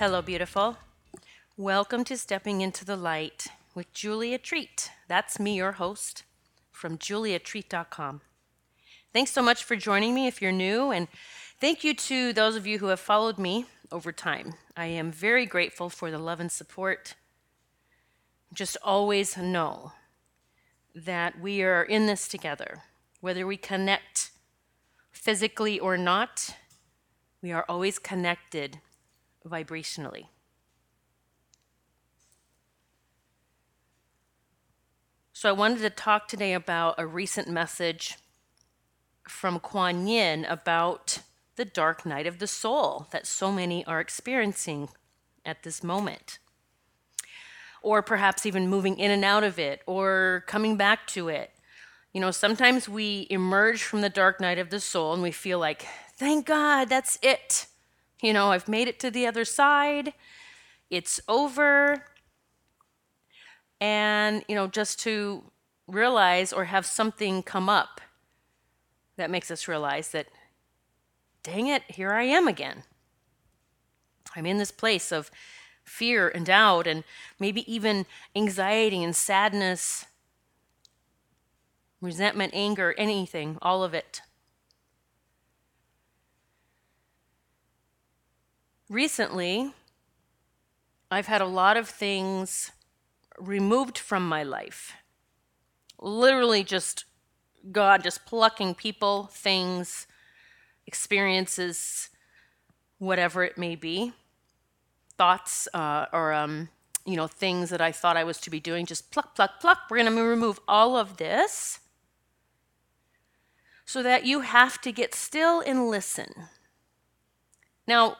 Hello, beautiful. Welcome to Stepping into the Light with Julia Treat. That's me, your host, from juliatreat.com. Thanks so much for joining me if you're new, and thank you to those of you who have followed me over time. I am very grateful for the love and support. Just always know that we are in this together. Whether we connect physically or not, we are always connected vibrationally. So I wanted to talk today about a recent message from Kuan Yin about the dark night of the soul that so many are experiencing at this moment. Or perhaps even moving in and out of it or coming back to it. You know, sometimes we emerge from the dark night of the soul and we feel like, thank God, that's it. You know, I've made it to the other side. It's over. And, you know, just to realize or have something come up that makes us realize that, dang it, here I am again. I'm in this place of fear and doubt and maybe even anxiety and sadness, resentment, anger, anything, all of it. Recently, I've had a lot of things removed from my life. Literally just God just plucking people, things, experiences, whatever it may be, thoughts or things that I thought I was to be doing, just pluck, pluck, pluck. We're going to remove all of this so that you have to get still and listen. Now,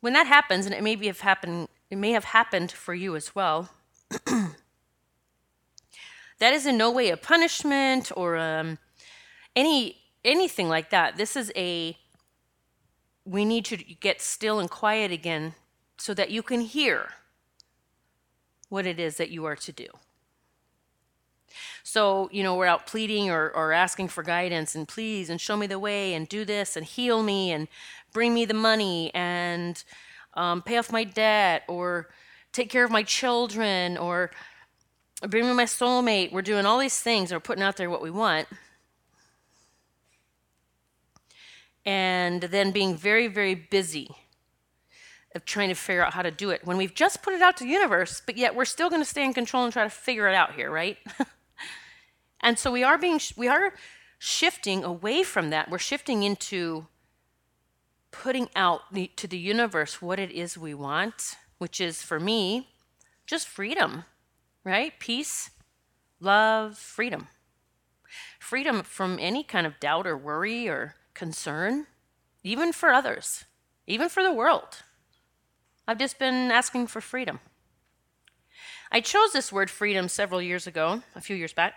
when that happens, and it may have happened for you as well, that is in no way a punishment or anything like that. This is we need to get still and quiet again so that you can hear what it is that you are to do. So, you know, we're out pleading or asking for guidance and please and show me the way and do this and heal me and bring me the money and pay off my debt or take care of my children or bring me my soulmate. We're doing all these things. We're putting out there what we want. And then being very, very busy of trying to figure out how to do it when we've just put it out to the universe, but yet we're still going to stay in control and try to figure it out here, right? And so we are shifting away from that. We're shifting into putting out to the universe what it is we want, which is, for me, just freedom, right? Peace, love, freedom. Freedom from any kind of doubt or worry or concern, even for others, even for the world. I've just been asking for freedom. I chose this word freedom a few years back,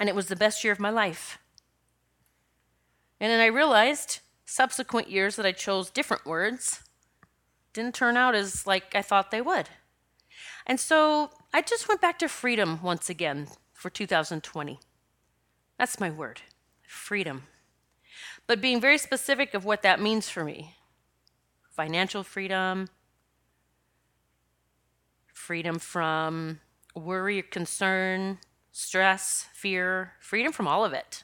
and it was the best year of my life. And then I realized subsequent years that I chose different words didn't turn out as like I thought they would. And so I just went back to freedom once again for 2020. That's my word, freedom. But being very specific of what that means for me. Financial freedom, freedom from worry, concern, stress, fear, freedom from all of it.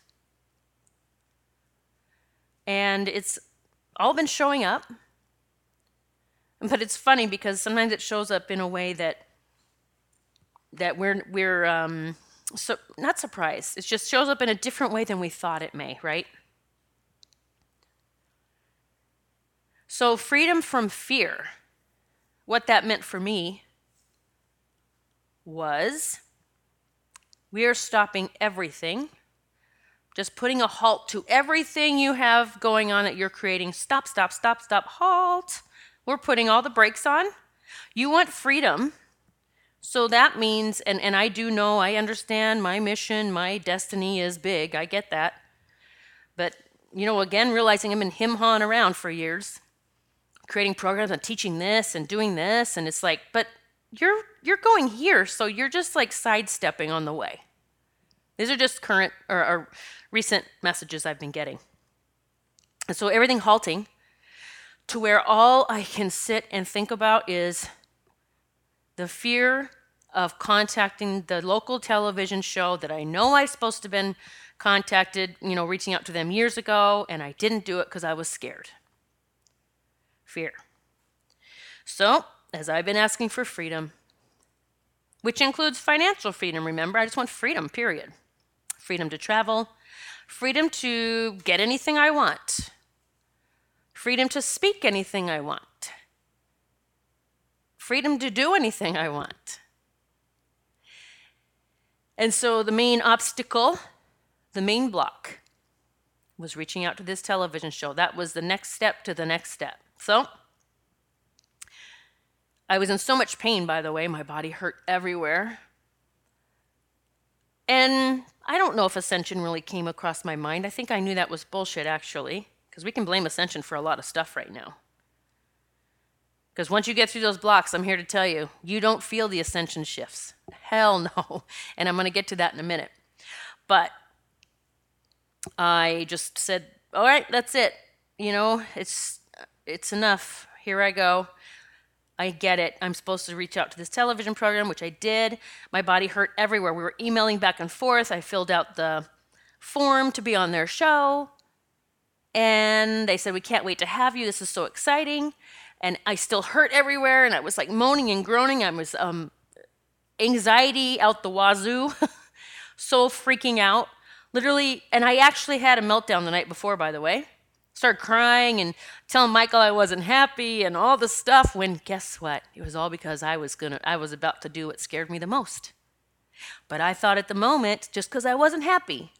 And it's all been showing up. But it's funny because sometimes it shows up in a way that we're so not surprised. It just shows up in a different way than we thought it may, right? So freedom from fear, what that meant for me was we are stopping everything, just putting a halt to everything you have going on that you're creating. Stop, stop, stop, stop, halt. We're putting all the brakes on. You want freedom. So that means, and I do know, I understand my mission, my destiny is big. I get that. But, you know, again, realizing I've been him-hawing around for years, creating programs and teaching this and doing this. And it's like, but you're going here. So you're just like sidestepping on the way. These are just current or recent messages I've been getting. And so everything halting to where all I can sit and think about is the fear of contacting the local television show that I know I'm supposed to have been contacted, you know, reaching out to them years ago, and I didn't do it because I was scared. Fear. So, as I've been asking for freedom, which includes financial freedom, remember, I just want freedom, period. Freedom to travel, freedom to get anything I want, freedom to speak anything I want, freedom to do anything I want. And so the main obstacle, the main block, was reaching out to this television show. That was the next step to the next step. So I was in so much pain, by the way. My body hurt everywhere. And I don't know if ascension really came across my mind. I think I knew that was bullshit, actually, because we can blame ascension for a lot of stuff right now. Because once you get through those blocks, I'm here to tell you, you don't feel the ascension shifts. Hell no. And I'm going to get to that in a minute. But I just said, all right, that's it. You know, it's enough. Here I go. I get it. I'm supposed to reach out to this television program, which I did. My body hurt everywhere. We were emailing back and forth. I filled out the form to be on their show. And they said, we can't wait to have you. This is so exciting. And I still hurt everywhere, and I was like moaning and groaning. I was anxiety out the wazoo, so freaking out, literally. And I actually had a meltdown the night before, by the way. Started crying and telling Michael I wasn't happy and all this stuff. When guess what? It was all because I was about to do what scared me the most. But I thought at the moment, just because I wasn't happy.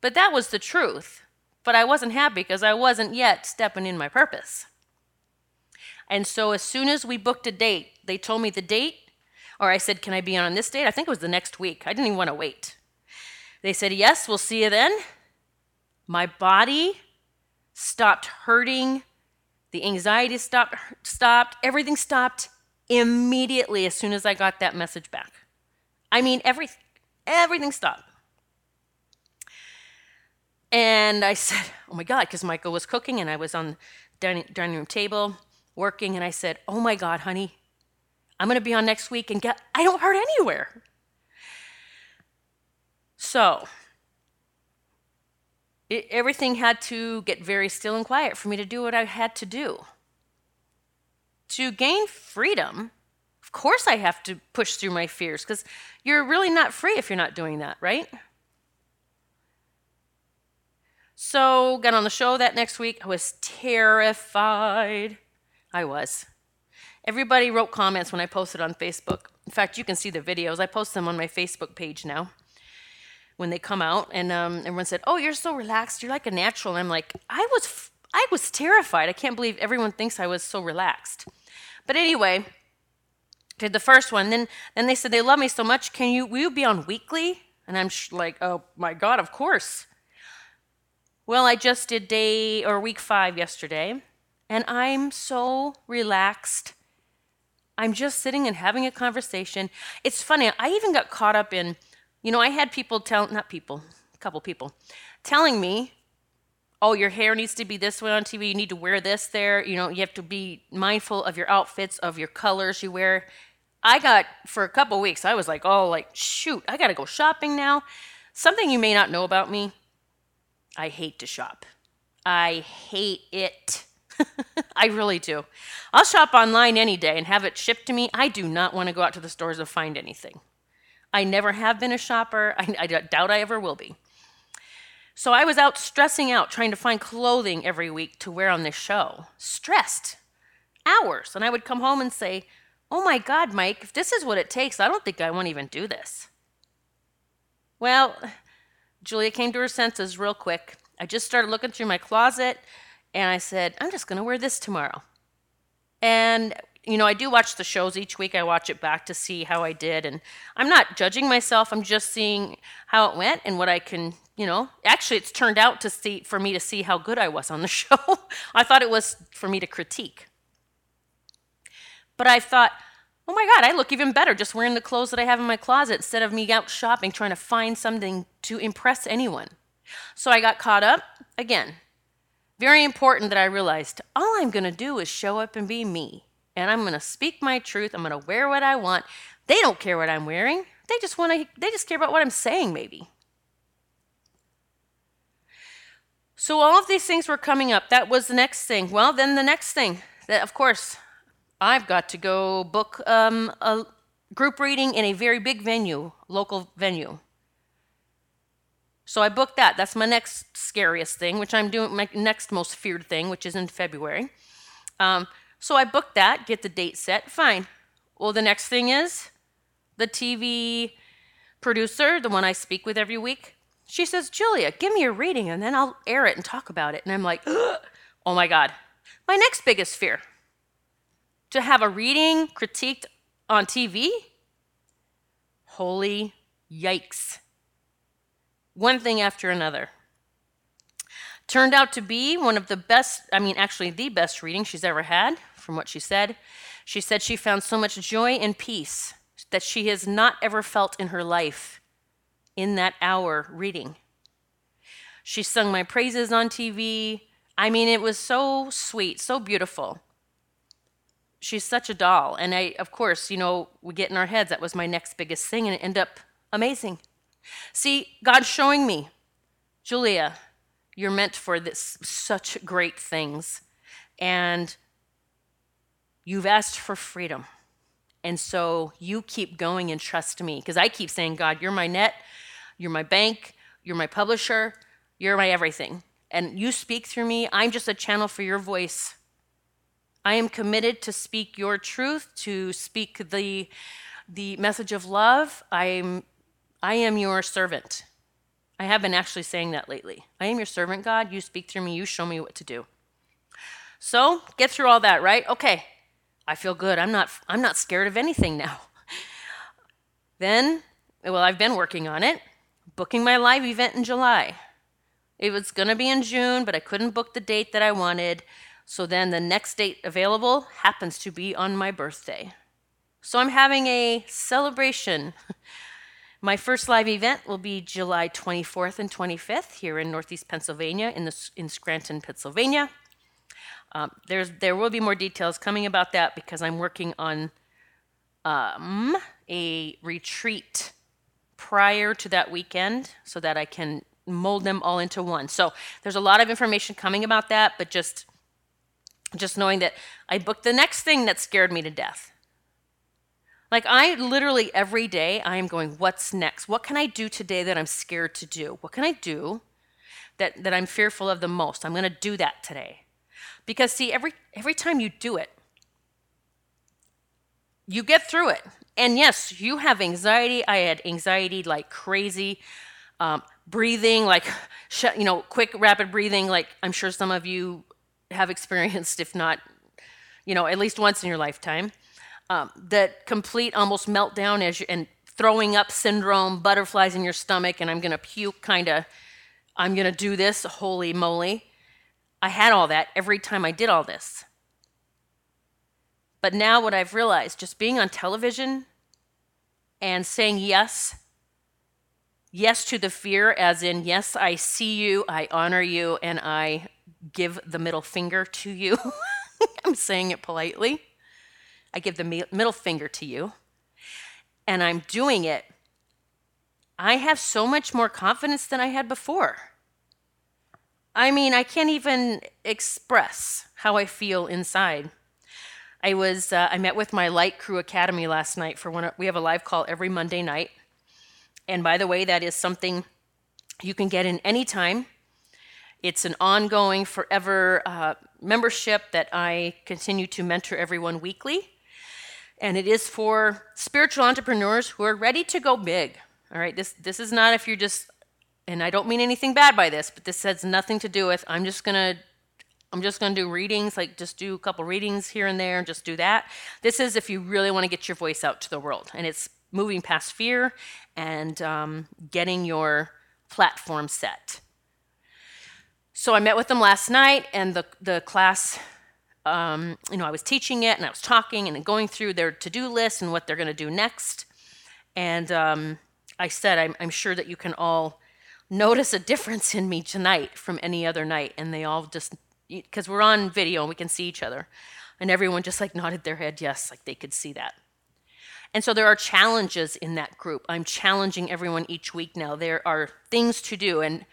But that was the truth. But I wasn't happy because I wasn't yet stepping in my purpose. And so as soon as we booked a date, they told me the date, or I said, can I be on this date? I think it was the next week. I didn't even want to wait. They said, yes, we'll see you then. My body stopped hurting. The anxiety stopped. Everything stopped immediately as soon as I got that message back. I mean, everything stopped. And I said, oh, my God, because Michael was cooking, and I was on the dining room table working, and I said, oh my God, honey, I'm gonna be on next week, and I don't hurt anywhere. So everything had to get very still and quiet for me to do what I had to do. To gain freedom, of course I have to push through my fears, because you're really not free if you're not doing that, right? So got on the show that next week. I was terrified. I was. Everybody wrote comments when I posted on Facebook. In fact, you can see the videos. I post them on my Facebook page now when they come out. And everyone said, oh, you're so relaxed. You're like a natural. And I'm like, I was terrified. I can't believe everyone thinks I was so relaxed. But anyway, did the first one. Then they said, they love me so much. Will you be on weekly? And I'm like, oh, my God, of course. Well, I just did week 5 yesterday. And I'm so relaxed. I'm just sitting and having a conversation. It's funny, I even got caught up in, you know, I had a couple people, telling me, oh, your hair needs to be this way on TV, you need to wear this there, you know, you have to be mindful of your outfits, of your colors you wear. For a couple weeks, I was like, oh, like, shoot, I gotta go shopping now. Something you may not know about me, I hate to shop. I hate it. I really do. I'll shop online any day and have it shipped to me. I do not want to go out to the stores and find anything. I never have been a shopper. I doubt I ever will be. So I was out stressing out, trying to find clothing every week to wear on this show. Stressed. Hours. And I would come home and say, oh my God, Mike, if this is what it takes, I don't think I want to even do this. Well, Julia came to her senses real quick. I just started looking through my closet. And I said, I'm just going to wear this tomorrow. And, you know, I do watch the shows each week. I watch it back to see how I did. And I'm not judging myself. I'm just seeing how it went and what I can, you know. Actually, it's turned out for me to see how good I was on the show. I thought it was for me to critique. But I thought, oh, my God, I look even better just wearing the clothes that I have in my closet instead of me out shopping trying to find something to impress anyone. So I got caught up again. very important that I realized all I'm going to do is show up and be me. And I'm going to speak my truth. I'm going to wear what I want. They don't care what I'm wearing. They just care about what I'm saying, maybe. So all of these things were coming up. That was the next thing. Well, then the next thing, that of course, I've got to go book a group reading in a very big venue, local venue. So I booked that. That's my next scariest thing, which I'm doing, my next most feared thing, which is in February. So I booked that, get the date set, fine. Well, the next thing is the TV producer, the one I speak with every week, she says, Julia, give me your reading, and then I'll air it and talk about it. And I'm like, oh, my God. My next biggest fear, to have a reading critiqued on TV? Holy yikes. One thing after another. Turned out to be one of the best, I mean, actually the best reading she's ever had, from what she said. She said she found so much joy and peace that she has not ever felt in her life in that hour reading. She sung my praises on TV. I mean, it was so sweet, so beautiful. She's such a doll. And I, of course, you know, we get in our heads, that was my next biggest thing, and it ended up amazing. See, God's showing me, Julia, you're meant for this, such great things. And you've asked for freedom. And so you keep going and trust me. Because I keep saying, God, you're my net. You're my bank, you're my publisher, you're my everything. And you speak through me, I'm just a channel for your voice. I am committed to speak your truth, to speak the message of love. I am your servant. I have been actually saying that lately. I am your servant, God, you speak through me, you show me what to do. So, get through all that, right? Okay, I feel good, I'm not scared of anything now. Then, well, I've been working on it. Booking my live event in July. It was going to be in June, but I couldn't book the date that I wanted. So then the next date available happens to be on my birthday. So I'm having a celebration. My first live event will be July 24th and 25th here in Northeast Pennsylvania, in Scranton, Pennsylvania. There will be more details coming about that because I'm working on a retreat prior to that weekend so that I can mold them all into one. So there's a lot of information coming about that, but just knowing that I booked the next thing that scared me to death. Like I literally every day I am going, what's next? What can I do today that I'm scared to do? What can I do that I'm fearful of the most? I'm going to do that today. Because see, every time you do it, you get through it. And yes, you have anxiety. I had anxiety like crazy. Breathing, like, quick, rapid breathing, like I'm sure some of you have experienced, if not, at least once in your lifetime. That complete almost meltdown and throwing up syndrome, butterflies in your stomach, and I'm going to puke kind of, I'm going to do this, holy moly. I had all that every time I did all this. But now what I've realized, just being on television and saying yes to the fear, as in, yes, I see you, I honor you, and I give the middle finger to you. I'm saying it politely. I give the middle finger to you, and I'm doing it. I have so much more confidence than I had before. I mean, I can't even express how I feel inside. I met with my Light Crew Academy last night for we have a live call every Monday night. And by the way, that is something you can get in any time. It's an ongoing, forever membership that I continue to mentor everyone weekly. And it is for spiritual entrepreneurs who are ready to go big. All right, this is not if you're just, and I don't mean anything bad by this, but this has nothing to do with, I'm just gonna do readings, like just do a couple readings here and there and just do that. This is if you really wanna get your voice out to the world. And it's moving past fear and getting your platform set. So I met with them last night, and the class, I was teaching it, and I was talking and going through their to-do list and what they're going to do next. And I said, I'm sure that you can all notice a difference in me tonight from any other night. And they all just because we're on video and we can see each other. And everyone just like nodded their head yes, like they could see that. And so there are challenges in that group. I'm challenging everyone each week now. There are things to do, and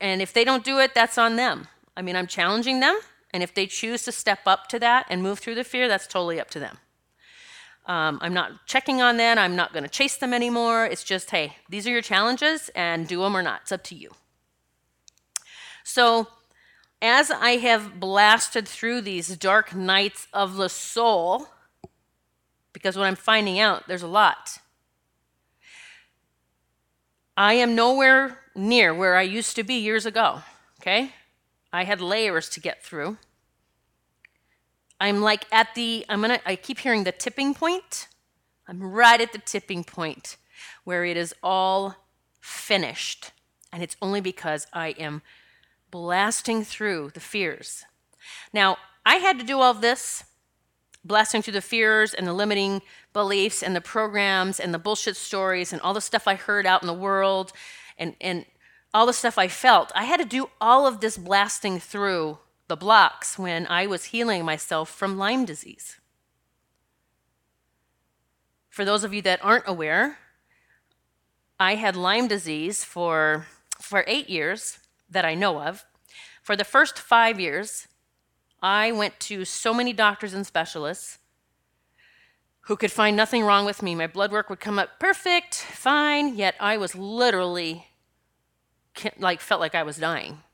if they don't do it, that's on them. I mean, I'm challenging them, and if they choose to step up to that and move through the fear, that's totally up to them. I'm not checking on them. I'm not going to chase them anymore. It's just, hey, these are your challenges, and do them or not. It's up to you. So as I have blasted through these dark nights of the soul, because what I'm finding out, there's a lot. I am nowhere near where I used to be years ago, okay? I had layers to get through. I keep hearing the tipping point. I'm right at the tipping point where it is all finished. And it's only because I am blasting through the fears. Now, I had to do all this, blasting through the fears and the limiting beliefs and the programs and the bullshit stories and all the stuff I heard out in the world and all the stuff I felt. I had to do all of this blasting through the blocks when I was healing myself from Lyme disease. For those of you that aren't aware, I had Lyme disease for 8 years that I know of. For the first 5 years, I went to so many doctors and specialists who could find nothing wrong with me. My blood work would come up perfect, fine, yet I was literally, felt like I was dying.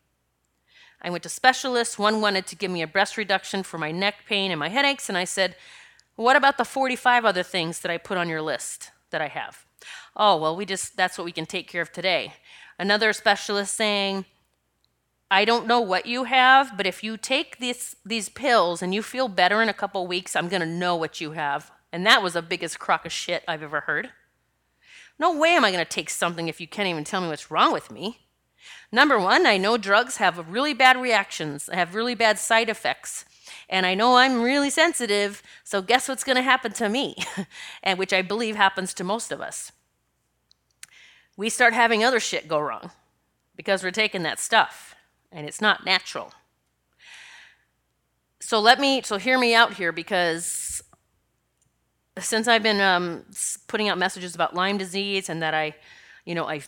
I went to specialists. One wanted to give me a breast reduction for my neck pain and my headaches, and I said, what about the 45 other things that I put on your list that I have? Oh, well, that's what we can take care of today. Another specialist saying, I don't know what you have, but if you take these pills and you feel better in a couple weeks, I'm going to know what you have. And that was the biggest crock of shit I've ever heard. No way am I going to take something if you can't even tell me what's wrong with me. Number one, I know drugs have really bad reactions, have really bad side effects. And I know I'm really sensitive, so guess what's going to happen to me? And which I believe happens to most of us. We start having other shit go wrong because we're taking that stuff. And it's not natural. So hear me out here, because since I've been putting out messages about Lyme disease and that I've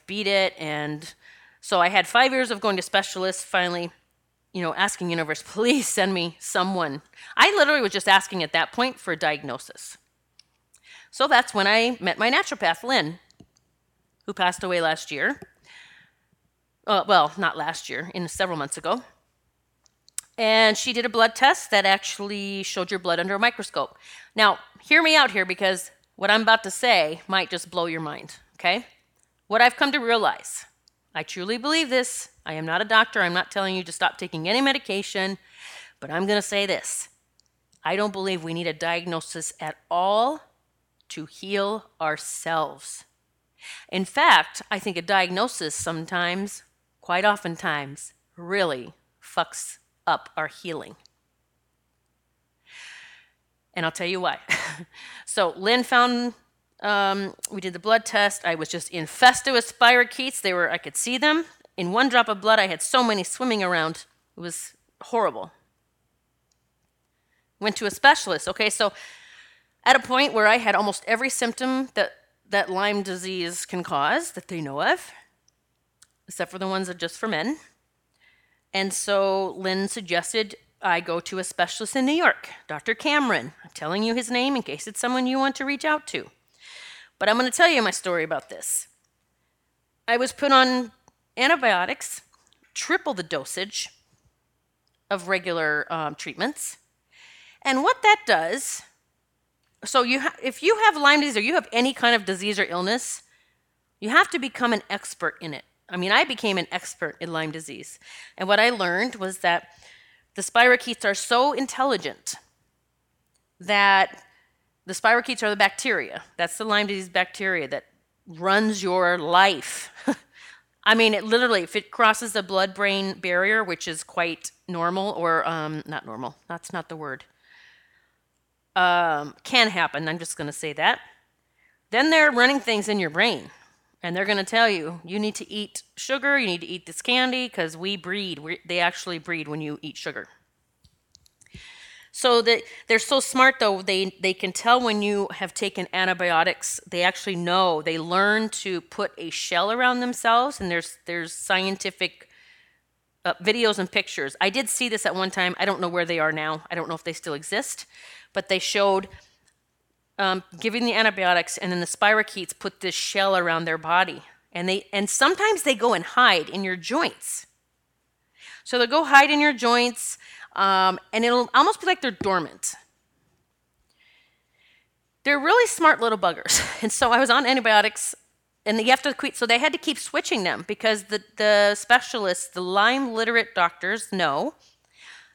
beat it, and so I had 5 years of going to specialists, finally, asking universe, please send me someone. I literally was just asking at that point for a diagnosis. So that's when I met my naturopath, Lynn, who passed away last year. Well, not last year, several months ago. And she did a blood test that actually showed your blood under a microscope. Now, hear me out here, because what I'm about to say might just blow your mind, okay? What I've come to realize, I truly believe this. I am not a doctor. I'm not telling you to stop taking any medication, but I'm going to say this. I don't believe we need a diagnosis at all to heal ourselves. In fact, I think a diagnosis sometimes, quite oftentimes, really fucks up our healing. And I'll tell you why. So Lynn found, we did the blood test. I was just infested with spirochetes. I could see them. In one drop of blood, I had so many swimming around. It was horrible. Went to a specialist. Okay, so at a point where I had almost every symptom that Lyme disease can cause that they know of, except for the ones that are just for men. And so Lynn suggested I go to a specialist in New York, Dr. Cameron. I'm telling you his name in case it's someone you want to reach out to. But I'm going to tell you my story about this. I was put on antibiotics, triple the dosage of regular treatments. And what that does, so if you have Lyme disease or you have any kind of disease or illness, you have to become an expert in it. I mean, I became an expert in Lyme disease. And what I learned was that the spirochetes are so intelligent that the spirochetes are the bacteria. That's the Lyme disease bacteria that runs your life. I mean, it literally, if it crosses the blood-brain barrier, which is quite normal or not normal, that's not the word. Can happen, I'm just going to say that. Then they're running things in your brain, and they're going to tell you, you need to eat sugar, you need to eat this candy, because they actually breed when you eat sugar. So that they're so smart, though, they can tell when you have taken antibiotics. They actually know. They learn to put a shell around themselves, and there's scientific videos and pictures. I did see this at one time. I don't know where they are now. I don't know if they still exist, but they showed giving the antibiotics, and then the spirochetes put this shell around their body, and sometimes they go and hide in your joints. So they'll go hide in your joints, and it'll almost be like they're dormant. They're really smart little buggers. And so I was on antibiotics, and you have to quit. So they had to keep switching them because the specialists, the Lyme literate doctors, know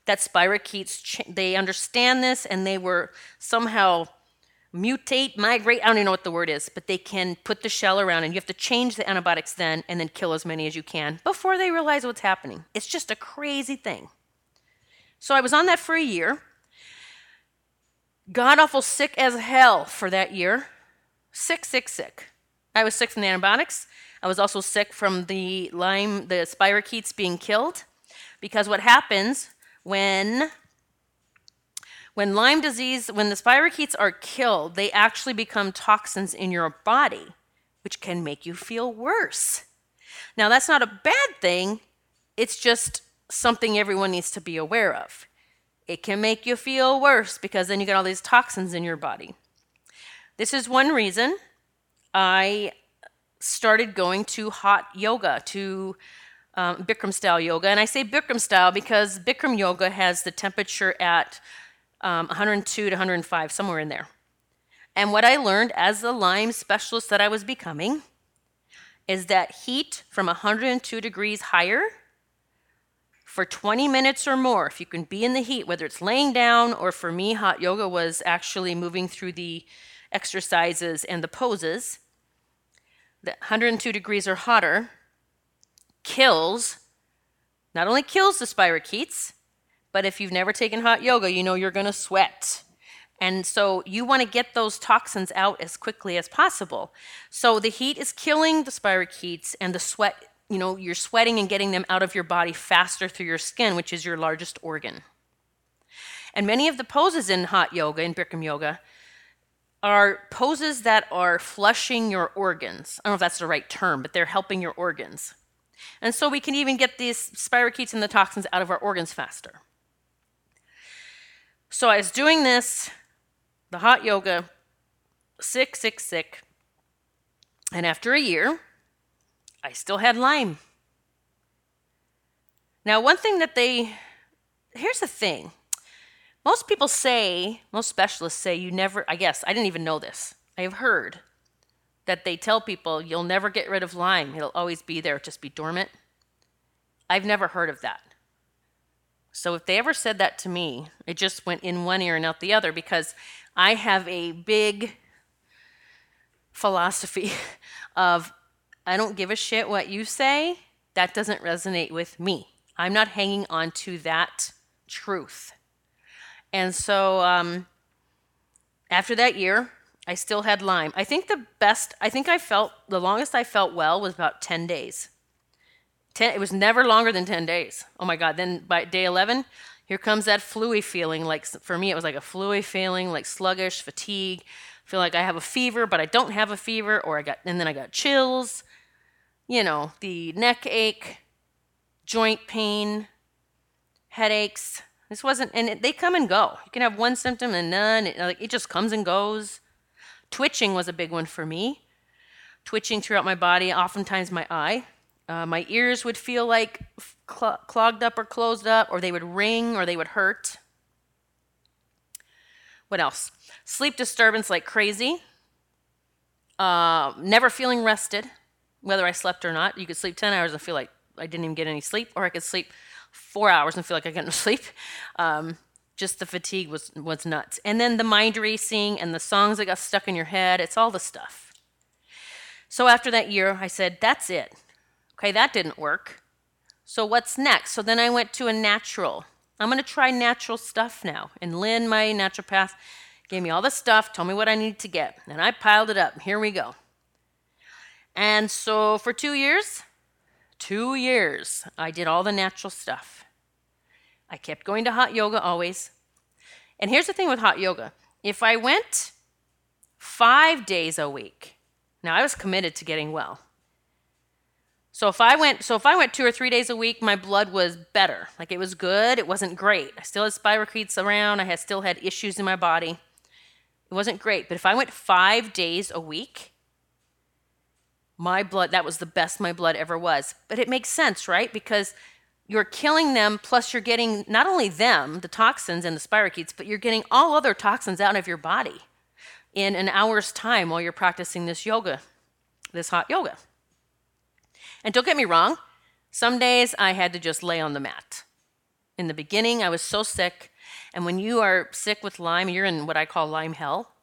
that spirochetes, they understand this, and they were somehow mutate, migrate, I don't even know what the word is, but they can put the shell around, and you have to change the antibiotics then and then kill as many as you can before they realize what's happening. It's just a crazy thing. So I was on that for a year. God awful sick as hell for that year. Sick. I was sick from the antibiotics. I was also sick from the Lyme, the spirochetes being killed, because what happens when the spirochetes are killed, they actually become toxins in your body, which can make you feel worse. Now, that's not a bad thing. It's just something everyone needs to be aware of. It can make you feel worse because then you get all these toxins in your body. This is one reason I started going to hot yoga, to Bikram style yoga. And I say Bikram style because Bikram yoga has the temperature at 102 to 105, somewhere in there. And what I learned as the Lyme specialist that I was becoming is that heat from 102 degrees higher for 20 minutes or more, if you can be in the heat, whether it's laying down, or for me, hot yoga was actually moving through the exercises and the poses, that 102 degrees or hotter not only kills the spirochetes, but if you've never taken hot yoga, you know you're going to sweat. And so you want to get those toxins out as quickly as possible. So the heat is killing the spirochetes, and the sweat, you know, you're sweating and getting them out of your body faster through your skin, which is your largest organ. And many of the poses in hot yoga, in Bikram yoga, are poses that are flushing your organs. I don't know if that's the right term, but they're helping your organs. And so we can even get these spirochetes and the toxins out of our organs faster. So I was doing this, the hot yoga, sick. And after a year, I still had Lyme. Now, here's the thing. Most specialists say I didn't even know this. I have heard that they tell people you'll never get rid of Lyme. It'll always be there, just be dormant. I've never heard of that. So if they ever said that to me, it just went in one ear and out the other, because I have a big philosophy of I don't give a shit what you say. That doesn't resonate with me. I'm not hanging on to that truth. And so after that year, I still had Lyme. The longest I felt well was about 10 days. It was never longer than 10 days. Oh my God. Then by day 11, here comes that fluey feeling. Like for me, it was like a fluey feeling, like sluggish, fatigue. I feel like I have a fever, but I don't have a fever, and then I got chills, the neck ache, joint pain, headaches. This wasn't, they come and go. You can have one symptom and none. It just comes and goes. Twitching was a big one for me. Twitching throughout my body, oftentimes my eye. My ears would feel like clogged up or closed up, or they would ring, or they would hurt. What else? Sleep disturbance like crazy. Never feeling rested, whether I slept or not. You could sleep 10 hours and feel like I didn't even get any sleep, or I could sleep 4 hours and feel like I got no sleep. Just the fatigue was nuts. And then the mind racing and the songs that got stuck in your head. It's all the stuff. So after that year, I said, that's it. Okay, that didn't work. So what's next? So then I went to a natural. I'm going to try natural stuff now. And Lynn, my naturopath, gave me all the stuff, told me what I needed to get. And I piled it up. Here we go. And so for 2 years, I did all the natural stuff. I kept going to hot yoga always. And here's the thing with hot yoga. If I went 5 days a week, now I was committed to getting well. So if I went 2 or 3 days a week, my blood was better. Like, it was good. It wasn't great. I still had spirochetes around. I still had issues in my body. It wasn't great. But if I went 5 days a week, my blood, that was the best my blood ever was. But it makes sense, right? Because you're killing them, plus you're getting not only them, the toxins and the spirochetes, but you're getting all other toxins out of your body in an hour's time while you're practicing this yoga, this hot yoga. And don't get me wrong, some days I had to just lay on the mat. In the beginning, I was so sick. And when you are sick with Lyme, you're in what I call Lyme hell.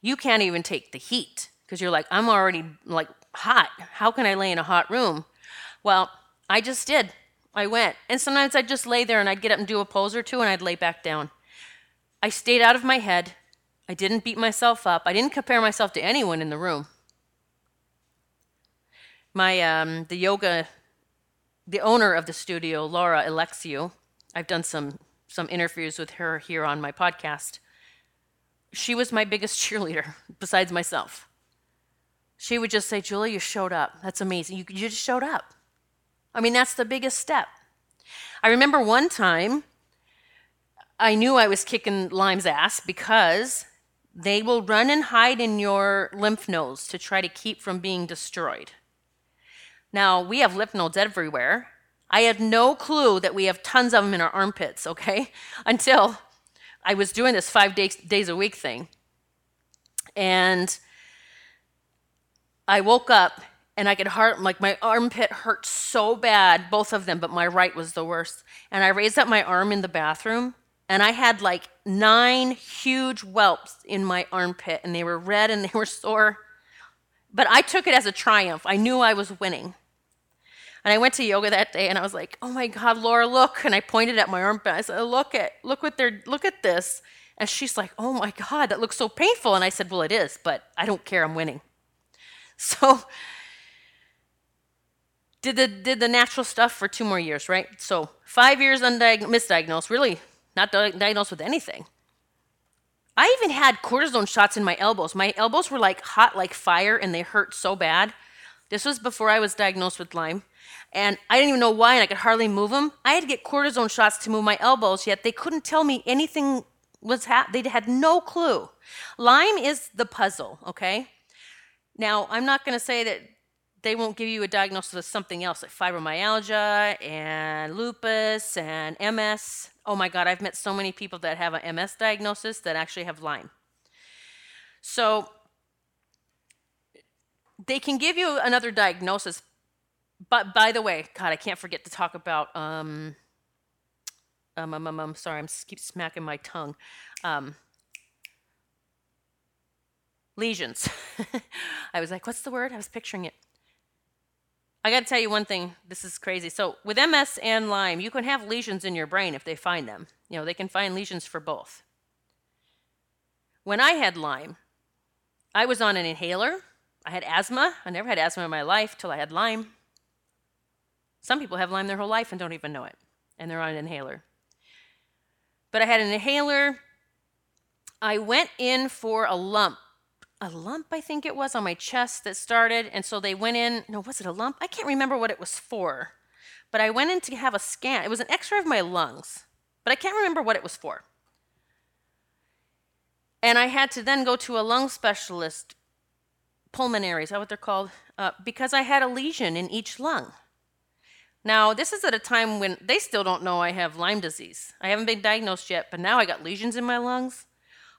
You can't even take the heat because you're like, I'm already like hot. How can I lay in a hot room? Well, I just did. I went. And sometimes I'd just lay there and I'd get up and do a pose or two and I'd lay back down. I stayed out of my head. I didn't beat myself up. I didn't compare myself to anyone in the room. My the yoga, the owner of the studio, Laura Alexiou, I've done some interviews with her here on my podcast. She was my biggest cheerleader besides myself. She would just say, Julia, you showed up. That's amazing. You just showed up. I mean, that's the biggest step. I remember one time I knew I was kicking Lyme's ass because they will run and hide in your lymph nodes to try to keep from being destroyed. Now, we have lymph nodes everywhere. I had no clue that we have tons of them in our armpits, okay? Until I was doing this 5 days a week thing. And I woke up and I could my armpit hurt so bad, both of them, but my right was the worst. And I raised up my arm in the bathroom and I had like 9 huge whelps in my armpit and they were red and they were sore. But I took it as a triumph. I knew I was winning. And I went to yoga that day, and I was like, "Oh my God, Laura, look!" And I pointed at my armpit. I said, "Look at this." And she's like, "Oh my God, that looks so painful." And I said, "Well, it is, but I don't care. I'm winning." So did the natural stuff for 2 more years, right? So 5 years misdiagnosed, really not diagnosed with anything. I even had cortisone shots in my elbows. My elbows were like hot like fire and they hurt so bad. This was before I was diagnosed with Lyme. And I didn't even know why and I could hardly move them. I had to get cortisone shots to move my elbows, yet they couldn't tell me anything was happening. They had no clue. Lyme is the puzzle, okay? Now, I'm not going to say that they won't give you a diagnosis of something else like fibromyalgia and lupus and MS. Oh my God, I've met so many people that have an MS diagnosis that actually have Lyme. So they can give you another diagnosis. But by the way, God, I can't forget to talk about, sorry, I keep smacking my tongue. Lesions. I was like, what's the word? I was picturing it. I got to tell you one thing. This is crazy. So with MS and Lyme, you can have lesions in your brain if they find them. You know, they can find lesions for both. When I had Lyme, I was on an inhaler. I had asthma. I never had asthma in my life till I had Lyme. Some people have Lyme their whole life and don't even know it, and they're on an inhaler. But I had an inhaler. I went in for a lump. A lump, I think it was, on my chest that started. And so they went in. No, was it a lump? I can't remember what it was for. But I went in to have a scan. It was an X-ray of my lungs. But I can't remember what it was for. And I had to then go to a lung specialist, pulmonary, is that what they're called? Because I had a lesion in each lung. Now, this is at a time when they still don't know I have Lyme disease. I haven't been diagnosed yet, but now I got lesions in my lungs.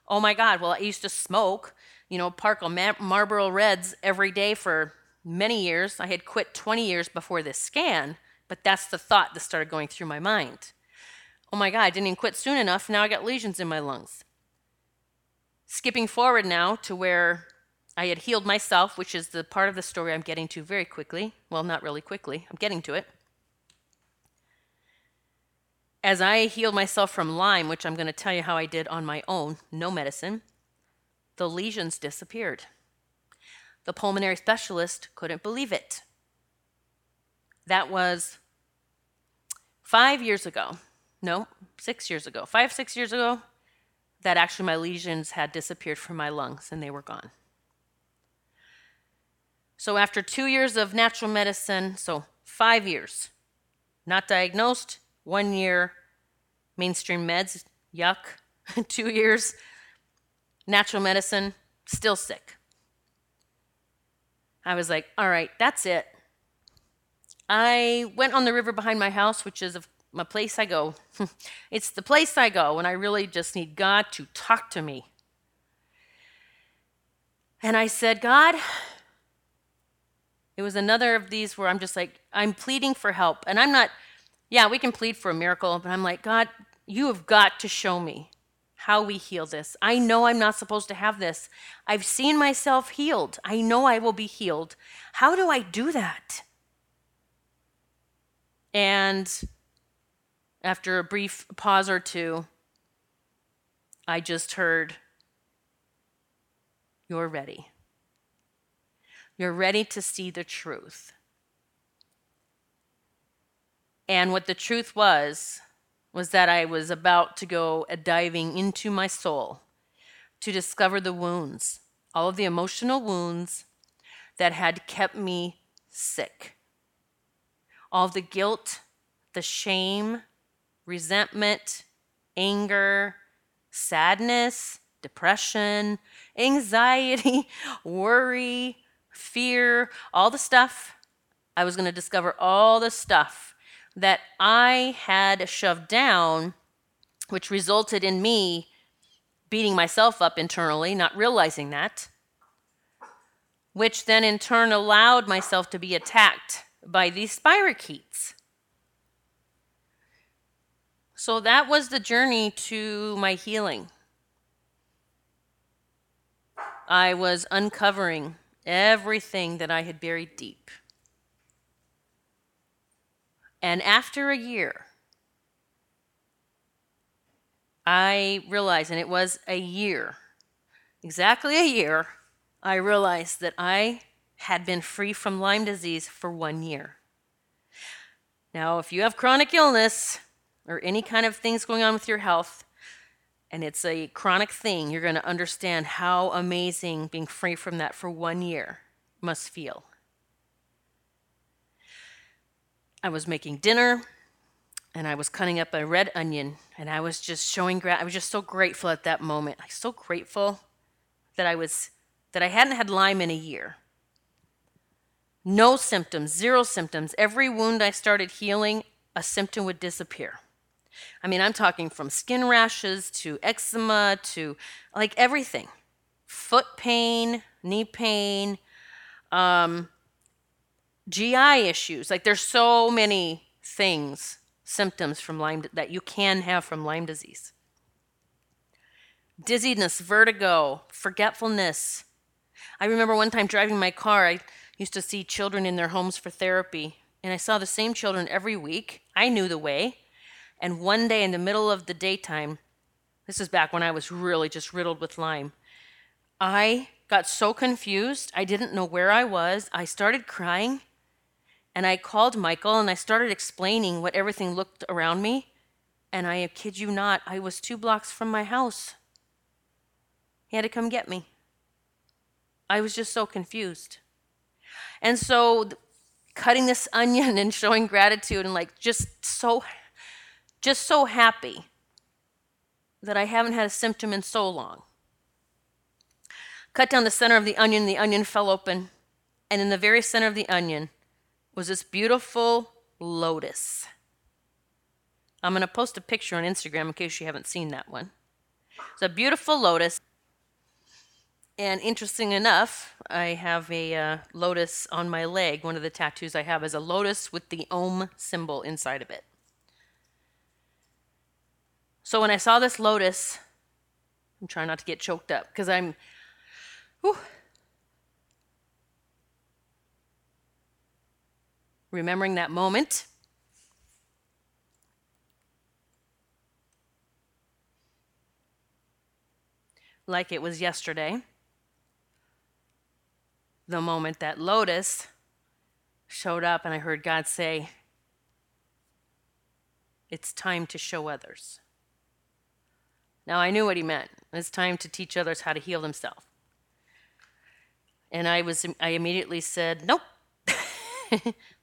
Oh my God, well, I used to smoke. You know, Parko Marlboro Reds every day for many years. I had quit 20 years before this scan, but that's the thought that started going through my mind. Oh my God, I didn't even quit soon enough. Now I got lesions in my lungs. Skipping forward now to where I had healed myself, which is the part of the story I'm getting to very quickly. Well, not really quickly. I'm getting to it. As I healed myself from Lyme, which I'm going to tell you how I did on my own, no medicine, the lesions disappeared. The pulmonary specialist couldn't believe it. That was 5 years ago. No, 6 years ago. 5, 6 years ago, that actually my lesions had disappeared from my lungs and they were gone. So after 2 years of natural medicine, so 5 years, not diagnosed, 1 year, mainstream meds, yuck, 2 years, natural medicine, still sick. I was like, all right, that's it. I went on the river behind my house, which is my place I go. It's the place I go, and I really just need God to talk to me. And I said, God, it was another of these where I'm just like, I'm pleading for help. And I'm not, yeah, we can plead for a miracle, but I'm like, God, you have got to show me how we heal this. I know I'm not supposed to have this. I've seen myself healed. I know I will be healed. How do I do that? And after a brief pause or two, I just heard, you're ready. You're ready to see the truth. And what the truth was that I was about to go diving into my soul to discover the wounds, all of the emotional wounds that had kept me sick. All the guilt, the shame, resentment, anger, sadness, depression, anxiety, worry, fear, all the stuff. I was going to discover all the stuff that I had shoved down, which resulted in me beating myself up internally, not realizing that, which then in turn allowed myself to be attacked by these spirochetes. So that was the journey to my healing. I was uncovering everything that I had buried deep. And after a year, I realized, and it was a year, exactly a year, I realized that I had been free from Lyme disease for 1 year. Now, if you have chronic illness or any kind of things going on with your health, and it's a chronic thing, you're going to understand how amazing being free from that for 1 year must feel. I was making dinner, and I was cutting up a red onion, and I was just showing I was just so grateful at that moment. I'm so grateful that I hadn't had Lyme in a year. No symptoms, zero symptoms. Every wound I started healing, a symptom would disappear. I mean, I'm talking from skin rashes to eczema to like everything. Foot pain, knee pain, GI issues. Like there's so many things, symptoms from Lyme that you can have from Lyme disease. Dizziness, vertigo, forgetfulness. I remember one time driving my car, I used to see children in their homes for therapy, and I saw the same children every week. I knew the way. And one day in the middle of the daytime, this is back when I was really just riddled with Lyme, I got so confused. I didn't know where I was. I started crying. And I called Michael, and I started explaining what everything looked around me. And I kid you not, I was 2 blocks from my house. He had to come get me. I was just so confused. And so cutting this onion and showing gratitude and like just so happy that I haven't had a symptom in so long. Cut down the center of the onion fell open, and in the very center of the onion was this beautiful lotus. I'm going to post a picture on Instagram in case you haven't seen that one. It's a beautiful lotus. And interesting enough, I have a lotus on my leg. One of the tattoos I have is a lotus with the Om symbol inside of it. So when I saw this lotus, I'm trying not to get choked up because I'm, whew, remembering that moment. Like it was yesterday. The moment that lotus showed up, and I heard God say, it's time to show others. Now, I knew what he meant. It's time to teach others how to heal themselves. And I immediately said, nope.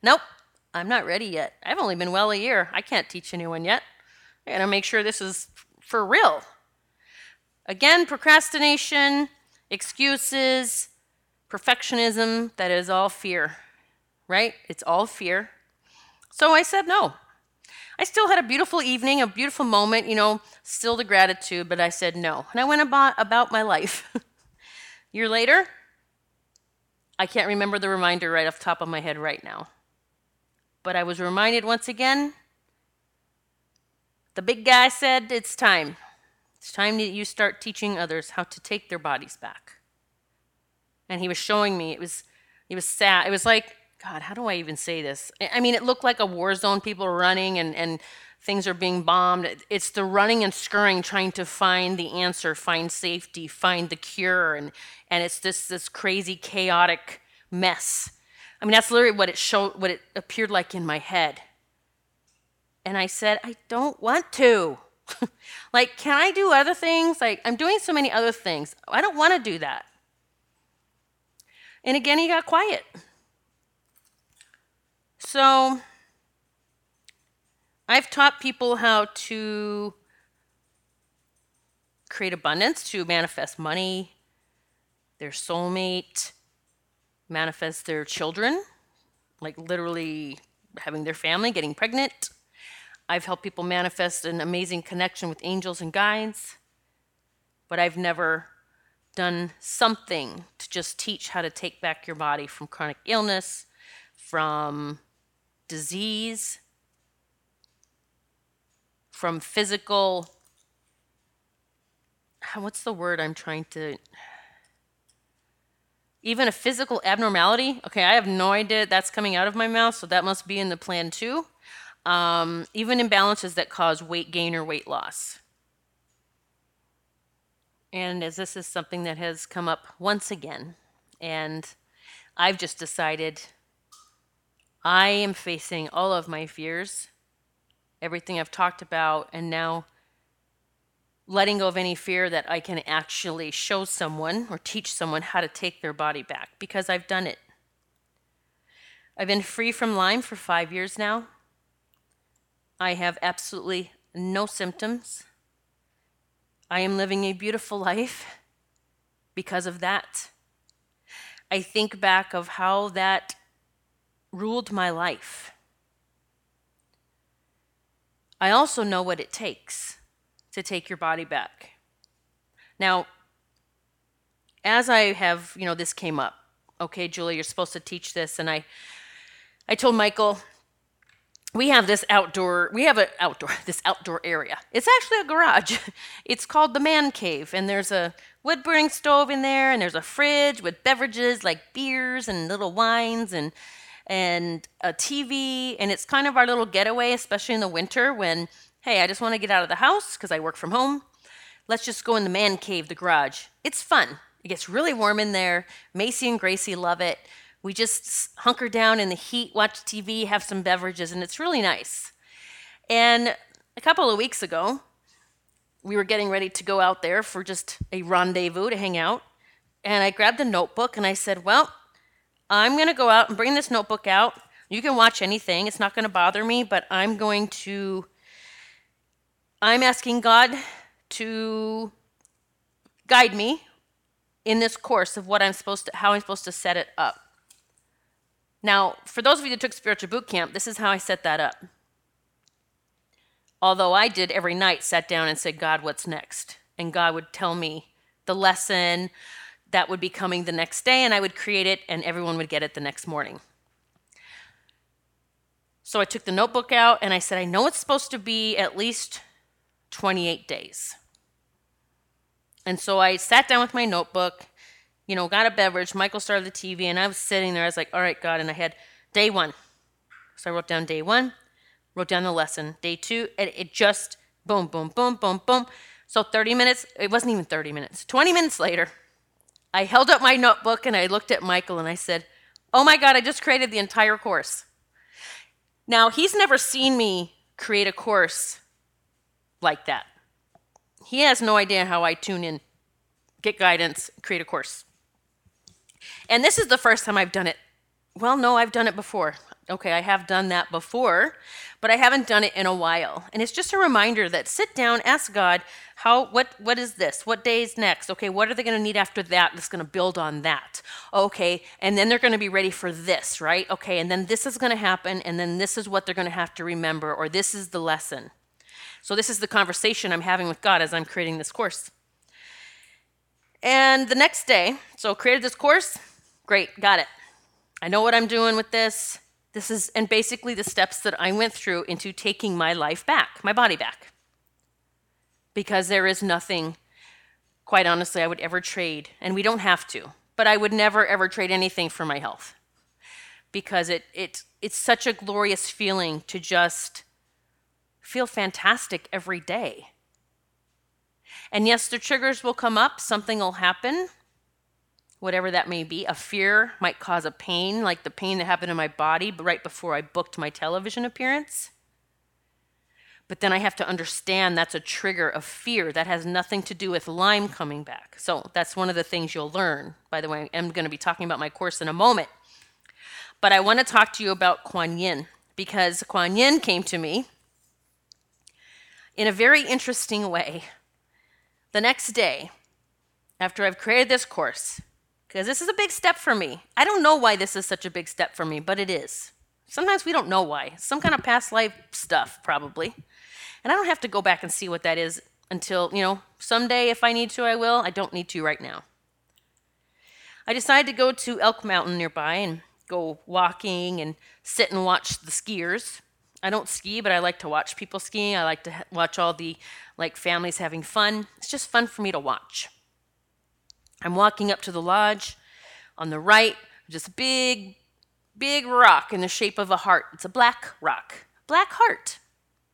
Nope, I'm not ready yet. I've only been well a year. I can't teach anyone yet. I gotta make sure this is for real. Again, procrastination, excuses, perfectionism, that is all fear, right? It's all fear. So I said no. I still had a beautiful evening, a beautiful moment, you know, still the gratitude, but I said no. And I went about my life. A year later, I can't remember the reminder right off the top of my head right now. But I was reminded once again, the big guy said, it's time. It's time that you start teaching others how to take their bodies back. And he was showing me, it was sad. It was like, God, how do I even say this? I mean, it looked like a war zone. People are running and things are being bombed. It's the running and scurrying, trying to find the answer, find safety, find the cure. And it's this crazy, chaotic mess. I mean, that's literally what it appeared like in my head. And I said, I don't want to. Like, can I do other things? Like, I'm doing so many other things. I don't want to do that. And again, he got quiet. So I've taught people how to create abundance, to manifest money, their soulmate, manifest their children, like literally having their family, getting pregnant. I've helped people manifest an amazing connection with angels and guides, but I've never done something to just teach how to take back your body from chronic illness, from disease, from physical, what's the word I'm trying to, even a physical abnormality? Okay, I have no idea that's coming out of my mouth, so that must be in the plan too. Even imbalances that cause weight gain or weight loss. And as this is something that has come up once again, and I've just decided I am facing all of my fears, everything I've talked about, and now letting go of any fear that I can actually show someone or teach someone how to take their body back, because I've done it. I've been free from Lyme for 5 years now. I have absolutely no symptoms. I am living a beautiful life because of that. I think back of how that ruled my life. I also know what it takes to take your body back. Now, as I have, you know, this came up. Okay, Julia, you're supposed to teach this. And I told Michael, we have this outdoor area. It's actually a garage. It's called the man cave, and there's a wood burning stove in there, and there's a fridge with beverages like beers and little wines and a TV, and it's kind of our little getaway, especially in the winter when, hey, I just want to get out of the house because I work from home. Let's just go in the man cave, the garage. It's fun. It gets really warm in there. Macy and Gracie love it. We just hunker down in the heat, watch TV, have some beverages, and it's really nice. And a couple of weeks ago, we were getting ready to go out there for just a rendezvous to hang out. And I grabbed a notebook and I said, well, I'm going to go out and bring this notebook out. You can watch anything. It's not going to bother me, but I'm asking God to guide me in this course of how I'm supposed to set it up. Now, for those of you that took spiritual boot camp, this is how I set that up. Although I did every night, sat down and said, God, what's next? And God would tell me the lesson that would be coming the next day, and I would create it, and everyone would get it the next morning. So I took the notebook out, and I said, I know it's supposed to be at least 28 days. And so I sat down with my notebook, you know, got a beverage, Michael started the TV, and I was sitting there, I was like, all right, God, and I had day one. So I wrote down day one, wrote down the lesson, day two, and it just boom, boom, boom, boom, boom. So 30 minutes, it wasn't even 30 minutes, 20 minutes later, I held up my notebook and I looked at Michael and I said, oh my God, I just created the entire course. Now, he's never seen me create a course like that. He has no idea how I tune in, get guidance, create a course. And this is the first time I've done it. Well, no, I've done it before. Okay, I have done that before, but I haven't done it in a while. And it's just a reminder that sit down, ask God, how, what is this? What day is next? Okay, what are they going to need after that that's going to build on that? Okay, and then they're going to be ready for this, right? Okay, and then this is going to happen, and then this is what they're going to have to remember, or this is the lesson. So this is the conversation I'm having with God as I'm creating this course. And the next day, so created this course, great, got it. I know what I'm doing with this. This is, and basically the steps that I went through into taking my life back, my body back. Because there is nothing, quite honestly, I would ever trade, and we don't have to, but I would never ever trade anything for my health. Because it's such a glorious feeling to just feel fantastic every day. And yes, the triggers will come up, something will happen, whatever that may be. A fear might cause a pain, like the pain that happened in my body right before I booked my television appearance. But then I have to understand that's a trigger of fear. That has nothing to do with Lyme coming back. So that's one of the things you'll learn. By the way, I'm going to be talking about my course in a moment. But I want to talk to you about Kuan Yin, because Kuan Yin came to me in a very interesting way. The next day, after I've created this course, because this is a big step for me. I don't know why this is such a big step for me, but it is. Sometimes we don't know why. Some kind of past life stuff, probably. And I don't have to go back and see what that is until, you know, someday if I need to, I will. I don't need to right now. I decided to go to Elk Mountain nearby and go walking and sit and watch the skiers. I don't ski, but I like to watch people skiing. I like to watch all the families having fun. It's just fun for me to watch. I'm walking up to the lodge. On the right, just big, big rock in the shape of a heart. It's a black rock, black heart.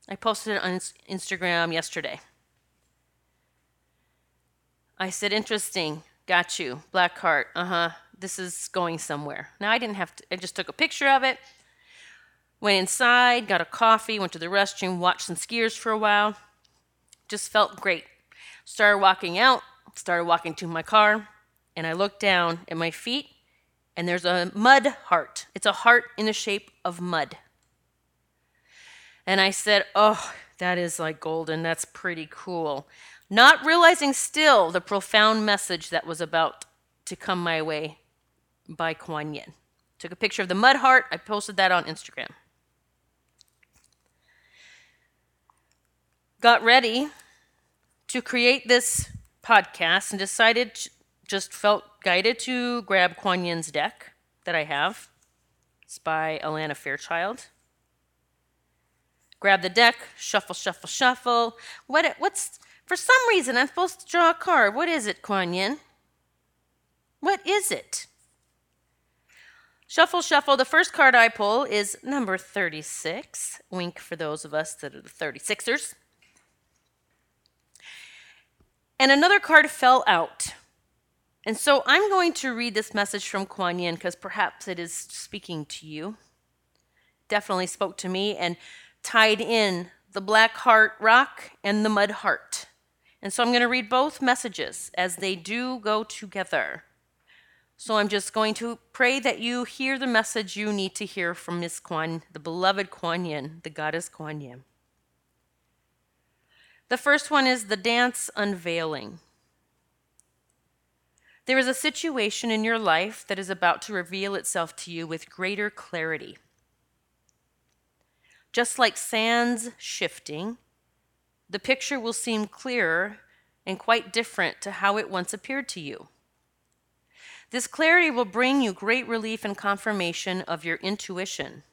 I posted it on Instagram yesterday. I said, interesting, got you, black heart. This is going somewhere. Now I didn't have to, I just took a picture of it. Went inside, got a coffee, went to the restroom, watched some skiers for a while. Just felt great. Started walking out, started walking to my car, and I looked down at my feet, and there's a mud heart. It's a heart in the shape of mud. And I said, oh, that is like golden. That's pretty cool. Not realizing still the profound message that was about to come my way by Kuan Yin. Took a picture of the mud heart. I posted that on Instagram. Got ready to create this podcast and decided, just felt guided to grab Kuan Yin's deck that I have. It's by Alana Fairchild. Grab the deck, shuffle, shuffle, shuffle. What's, for some reason, I'm supposed to draw a card. What is it, Kuan Yin? What is it? Shuffle, shuffle. The first card I pull is number 36. Wink for those of us that are the 36ers. And another card fell out. And so I'm going to read this message from Kuan Yin because perhaps it is speaking to you. Definitely spoke to me and tied in the black heart rock and the mud heart. And so I'm going to read both messages as they do go together. So I'm just going to pray that you hear the message you need to hear from Miss Kuan, the beloved Kuan Yin, the goddess Kuan Yin. The first one is the dance unveiling. There is a situation in your life that is about to reveal itself to you with greater clarity. Just like sands shifting, the picture will seem clearer and quite different to how it once appeared to you. This clarity will bring you great relief and confirmation of your intuition.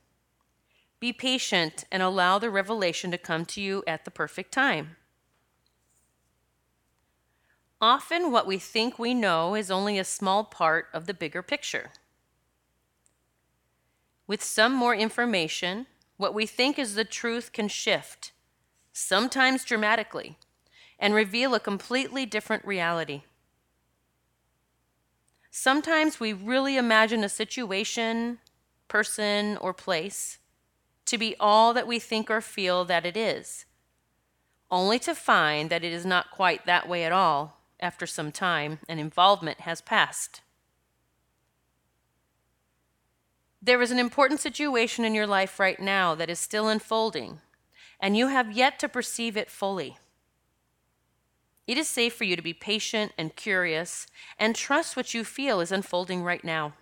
Be patient and allow the revelation to come to you at the perfect time. Often what we think we know is only a small part of the bigger picture. With some more information, what we think is the truth can shift, sometimes dramatically, and reveal a completely different reality. Sometimes we really imagine a situation, person, or place to be all that we think or feel that it is, only to find that it is not quite that way at all after some time and involvement has passed. There is an important situation in your life right now that is still unfolding, and you have yet to perceive it fully. It is safe for you to be patient and curious and trust what you feel is unfolding right now.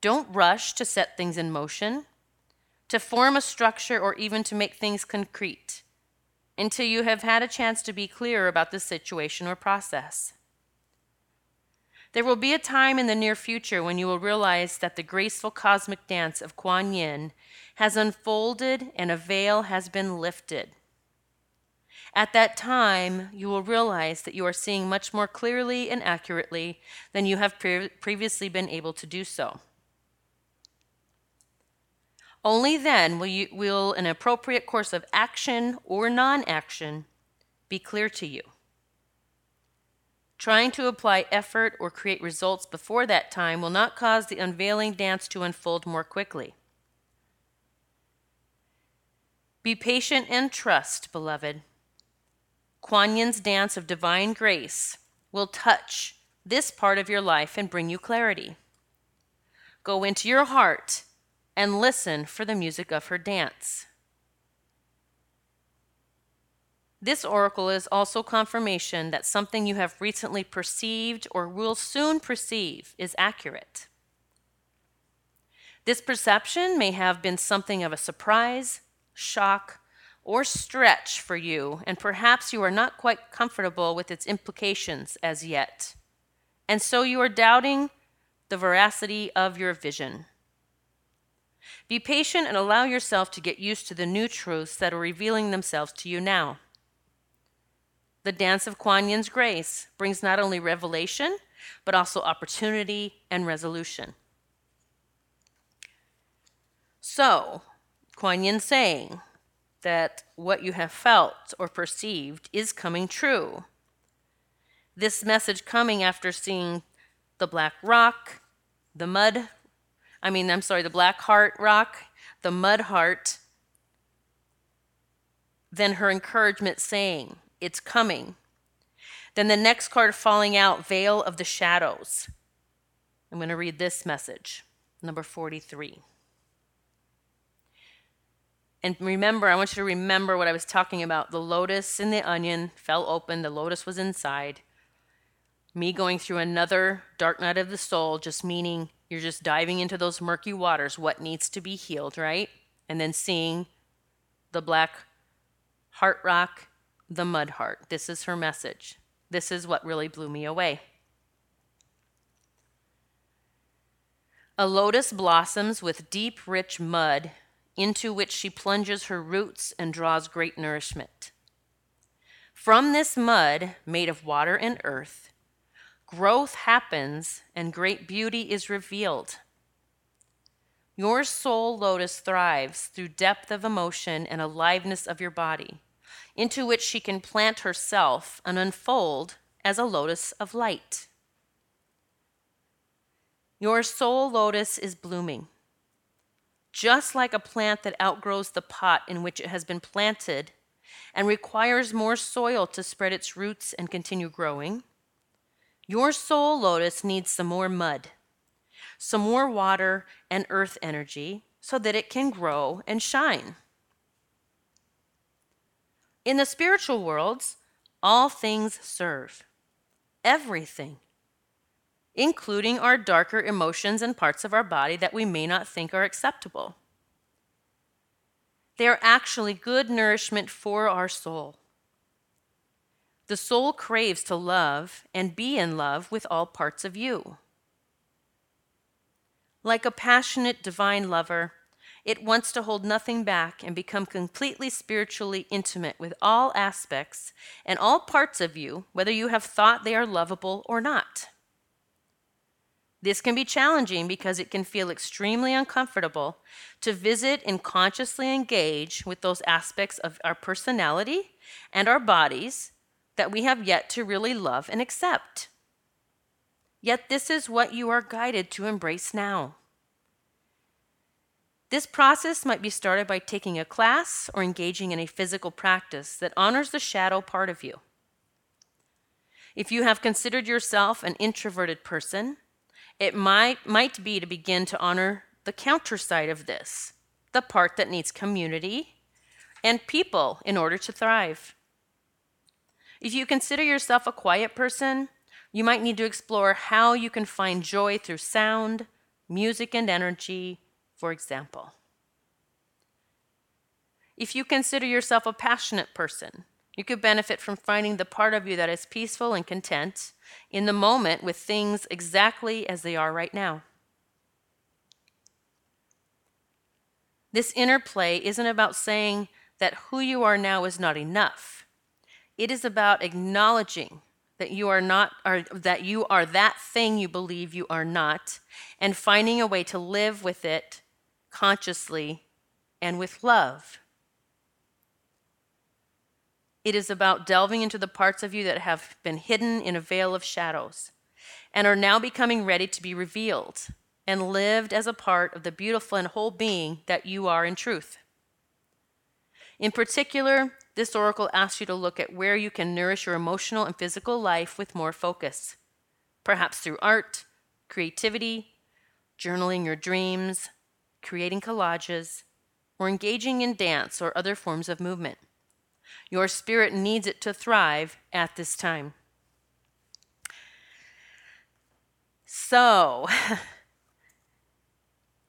Don't rush to set things in motion, to form a structure, or even to make things concrete until you have had a chance to be clear about the situation or process. There will be a time in the near future when you will realize that the graceful cosmic dance of Kuan Yin has unfolded and a veil has been lifted. At that time, you will realize that you are seeing much more clearly and accurately than you have previously been able to do so. Only then will an appropriate course of action or non-action be clear to you. Trying to apply effort or create results before that time will not cause the unveiling dance to unfold more quickly. Be patient and trust, beloved. Kuan Yin's dance of divine grace will touch this part of your life and bring you clarity. Go into your heart and listen for the music of her dance. This oracle is also confirmation that something you have recently perceived or will soon perceive is accurate. This perception may have been something of a surprise, shock, or stretch for you, and perhaps you are not quite comfortable with its implications as yet, and so you are doubting the veracity of your vision. Be patient and allow yourself to get used to the new truths that are revealing themselves to you now. The dance of Kuan Yin's grace brings not only revelation, but also opportunity and resolution. So, Kuan Yin saying that what you have felt or perceived is coming true. This message coming after seeing the black heart rock, the mud heart, then her encouragement saying, "It's coming." Then the next card falling out, Veil of the Shadows. I'm going to read this message, number 43. And remember, I want you to remember what I was talking about. The lotus in the onion fell open. The lotus was inside. Me going through another dark night of the soul, just meaning you're just diving into those murky waters, what needs to be healed, right? And then seeing the black heart rock, the mud heart. This is her message. This is what really blew me away. A lotus blossoms with deep, rich mud into which she plunges her roots and draws great nourishment. From this mud, made of water and earth, growth happens and great beauty is revealed. Your soul lotus thrives through depth of emotion and aliveness of your body, into which she can plant herself and unfold as a lotus of light. Your soul lotus is blooming, just like a plant that outgrows the pot in which it has been planted and requires more soil to spread its roots and continue growing. Your soul lotus needs some more mud, some more water and earth energy so that it can grow and shine. In the spiritual worlds, all things serve, everything, including our darker emotions and parts of our body that we may not think are acceptable. They are actually good nourishment for our soul. The soul craves to love and be in love with all parts of you. Like a passionate divine lover, it wants to hold nothing back and become completely spiritually intimate with all aspects and all parts of you, whether you have thought they are lovable or not. This can be challenging because it can feel extremely uncomfortable to visit and consciously engage with those aspects of our personality and our bodies that we have yet to really love and accept. Yet this is what you are guided to embrace now. This process might be started by taking a class or engaging in a physical practice that honors the shadow part of you. If you have considered yourself an introverted person, it might be to begin to honor the counter side of this, the part that needs community and people in order to thrive. If you consider yourself a quiet person, you might need to explore how you can find joy through sound, music, and energy, for example. If you consider yourself a passionate person, you could benefit from finding the part of you that is peaceful and content in the moment with things exactly as they are right now. This interplay isn't about saying that who you are now is not enough. It is about acknowledging that you are not, or that you are that thing you believe you are not, and finding a way to live with it consciously and with love. It is about delving into the parts of you that have been hidden in a veil of shadows and are now becoming ready to be revealed and lived as a part of the beautiful and whole being that you are in truth. In particular, this oracle asks you to look at where you can nourish your emotional and physical life with more focus, perhaps through art, creativity, journaling your dreams, creating collages, or engaging in dance or other forms of movement. Your spirit needs it to thrive at this time. So,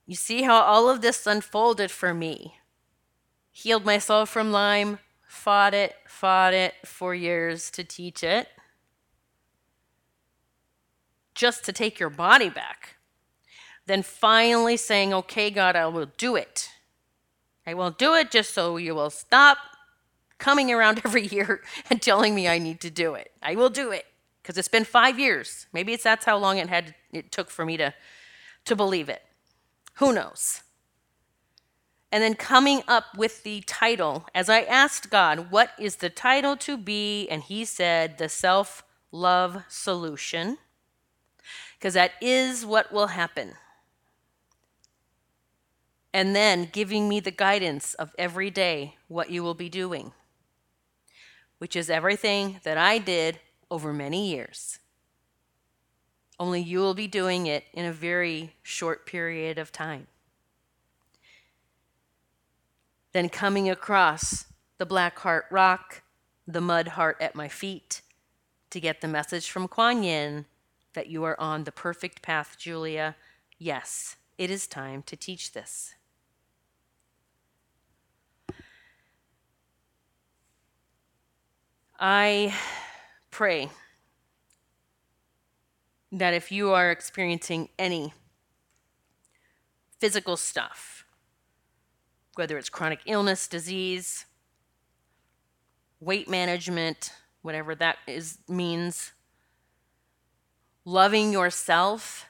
you see how all of this unfolded for me. Healed myself from Lyme, fought it 4 years to teach it. Just to take your body back. Then finally saying, okay, God, I will do it. I will do it just so you will stop coming around every year and telling me I need to do it. I will do it, because it's been 5 years. Maybe that's how long it took for me to believe it. Who knows? And then coming up with the title, as I asked God, what is the title to be? And he said, the self-love solution, because that is what will happen. And then giving me the guidance of every day, what you will be doing, which is everything that I did over many years. Only you will be doing it in a very short period of time. Then coming across the black heart rock, the mud heart at my feet, to get the message from Kuan Yin that you are on the perfect path, Julia. Yes, it is time to teach this. I pray that if you are experiencing any physical stuff, whether it's chronic illness, disease, weight management, whatever that is means, loving yourself,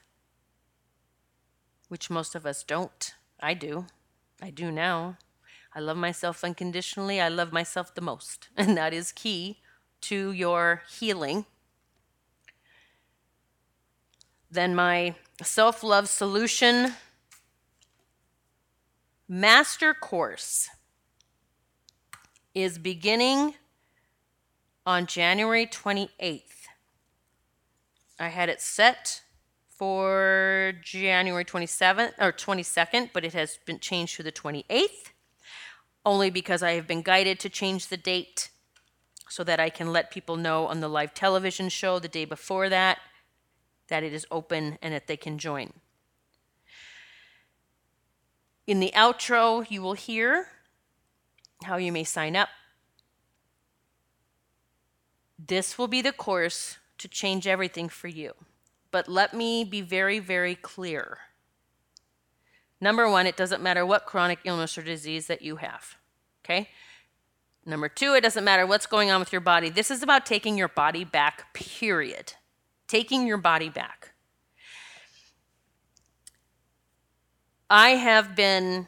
which most of us don't. I do. I do now. I love myself unconditionally. I love myself the most, and that is key to your healing. Then my self-love solution master course is beginning on January 28th. I had it set for January 27th or 22nd, but it has been changed to the 28th, only because I have been guided to change the date so that I can let people know on the live television show the day before that it is open and that they can join. In the outro, you will hear how you may sign up. This will be the course to change everything for you. But let me be very, very clear. Number one, it doesn't matter what chronic illness or disease that you have, okay? Number two, it doesn't matter what's going on with your body. This is about taking your body back, period. Taking your body back. I have been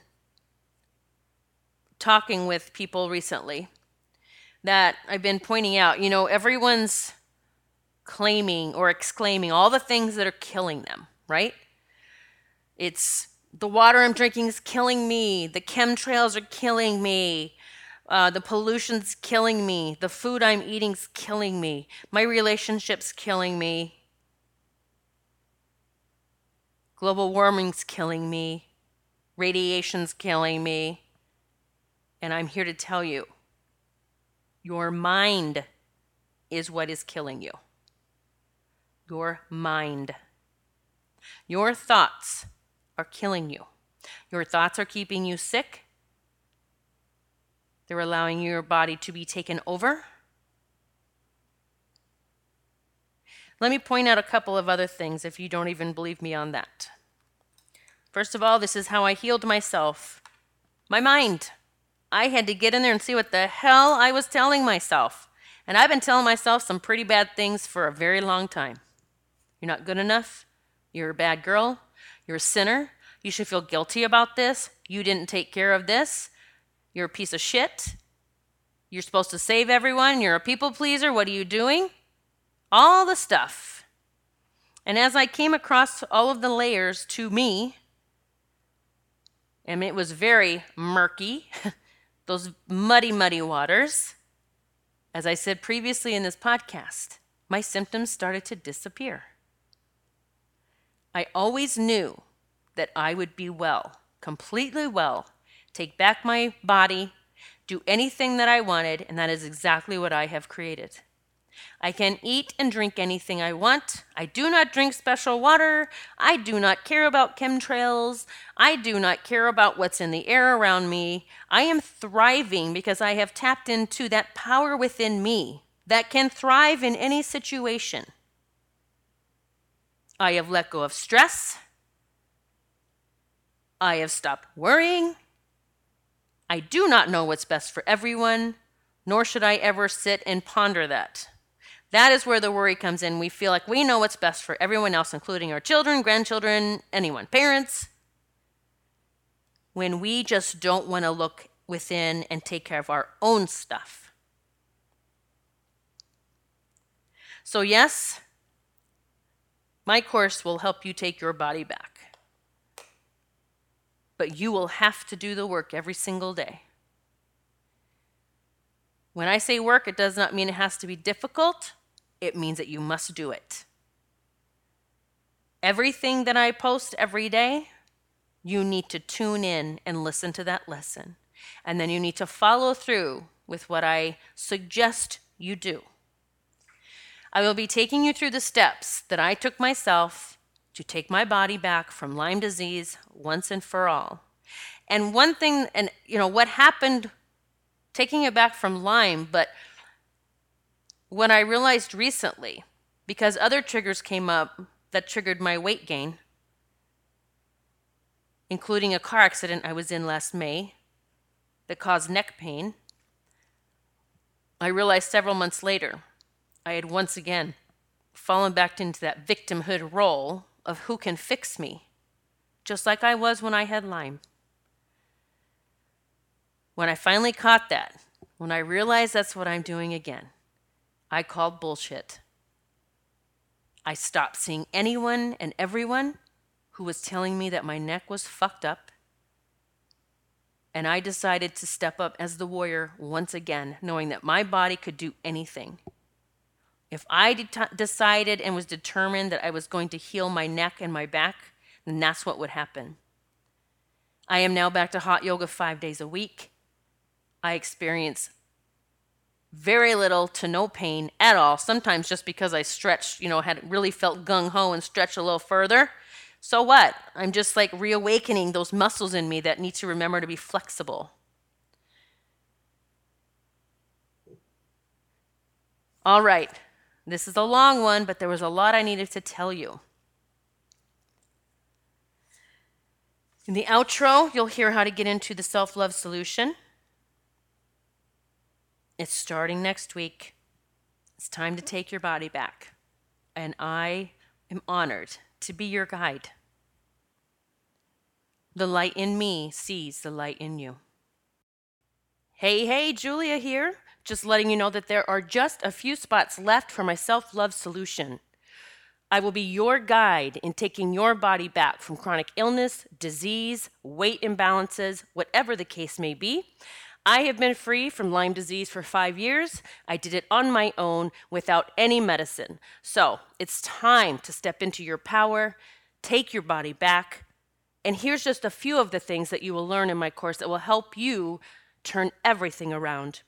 talking with people recently that I've been pointing out, you know, everyone's claiming or exclaiming all the things that are killing them, right? It's The water I'm drinking is killing me. The chemtrails are killing me. The pollution's killing me. The food I'm eating's killing me. My relationship's killing me. Global warming's killing me. Radiation's killing me. And I'm here to tell you, your mind is what is killing you. Your mind. Your thoughts are killing you. Your thoughts are keeping you sick. They're allowing your body to be taken over. Let me point out a couple of other things if you don't even believe me on that. First of all, this is how I healed myself. My mind. I had to get in there and see what the hell I was telling myself. And I've been telling myself some pretty bad things for a very long time. You're not good enough. You're a bad girl. You're a sinner. You should feel guilty about this. You didn't take care of this. You're a piece of shit. You're supposed to save everyone. You're a people pleaser. What are you doing? All the stuff. And as I came across all of the layers to me, and it was very murky, those muddy waters, as I said previously in this podcast, my symptoms started to disappear. I always knew that I would be well, completely well, take back my body, do anything that I wanted, and that is exactly what I have created. I can eat and drink anything I want. I do not drink special water. I do not care about chemtrails. I do not care about what's in the air around me. I am thriving because I have tapped into that power within me that can thrive in any situation. I have let go of stress. I have stopped worrying. I do not know what's best for everyone, nor should I ever sit and ponder that. That is where the worry comes in. We feel like we know what's best for everyone else, including our children, grandchildren, anyone, parents, when we just don't want to look within and take care of our own stuff. So yes, my course will help you take your body back. But you will have to do the work every single day. When I say work, it does not mean it has to be difficult. It means that you must do it. Everything that I post every day, you need to tune in and listen to that lesson. And then you need to follow through with what I suggest you do. I will be taking you through the steps that I took myself to take my body back from Lyme disease once and for all. And one thing, and you know, what happened taking it back from Lyme, but when I realized recently, because other triggers came up that triggered my weight gain, including a car accident I was in last May that caused neck pain, I realized several months later I had once again fallen back into that victimhood role of who can fix me, just like I was when I had Lyme. When I finally caught that, when I realized that's what I'm doing again, I called bullshit. I stopped seeing anyone and everyone who was telling me that my neck was fucked up, and I decided to step up as the warrior once again, knowing that my body could do anything. If I decided and was determined that I was going to heal my neck and my back, then that's what would happen. I am now back to hot yoga 5 days a week. I experience very little to no pain at all, sometimes just because I stretched, had really felt gung-ho and stretched a little further. So what? I'm just like reawakening those muscles in me that need to remember to be flexible. All right, this is a long one, but there was a lot I needed to tell you. In the outro, you'll hear how to get into the self-love solution. It's starting next week. It's time to take your body back. And I am honored to be your guide. The light in me sees the light in you. Hey, Julia here. Just letting you know that there are just a few spots left for my self-love solution. I will be your guide in taking your body back from chronic illness, disease, weight imbalances, whatever the case may be. I have been free from Lyme disease for 5 years. I did it on my own without any medicine. So it's time to step into your power, take your body back. And here's just a few of the things that you will learn in my course that will help you turn everything around.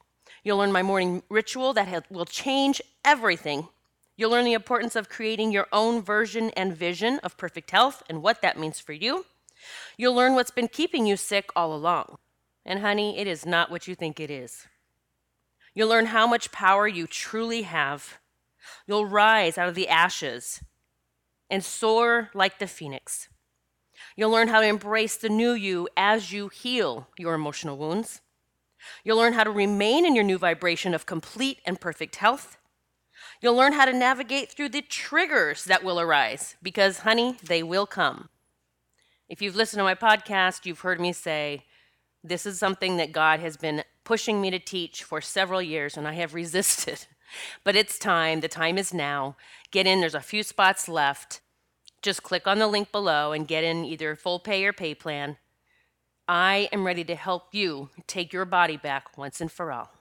You'll learn my morning ritual that will change everything. You'll learn the importance of creating your own version and vision of perfect health and what that means for you. You'll learn what's been keeping you sick all along. And honey, it is not what you think it is. You'll learn how much power you truly have. You'll rise out of the ashes and soar like the phoenix. You'll learn how to embrace the new you as you heal your emotional wounds. You'll learn how to remain in your new vibration of complete and perfect health. You'll learn how to navigate through the triggers that will arise because, honey, they will come. If you've listened to my podcast, you've heard me say, this is something that God has been pushing me to teach for several years, and I have resisted. But it's time. The time is now. Get in. There's a few spots left. Just click on the link below and get in either full pay or pay plan. I am ready to help you take your body back once and for all.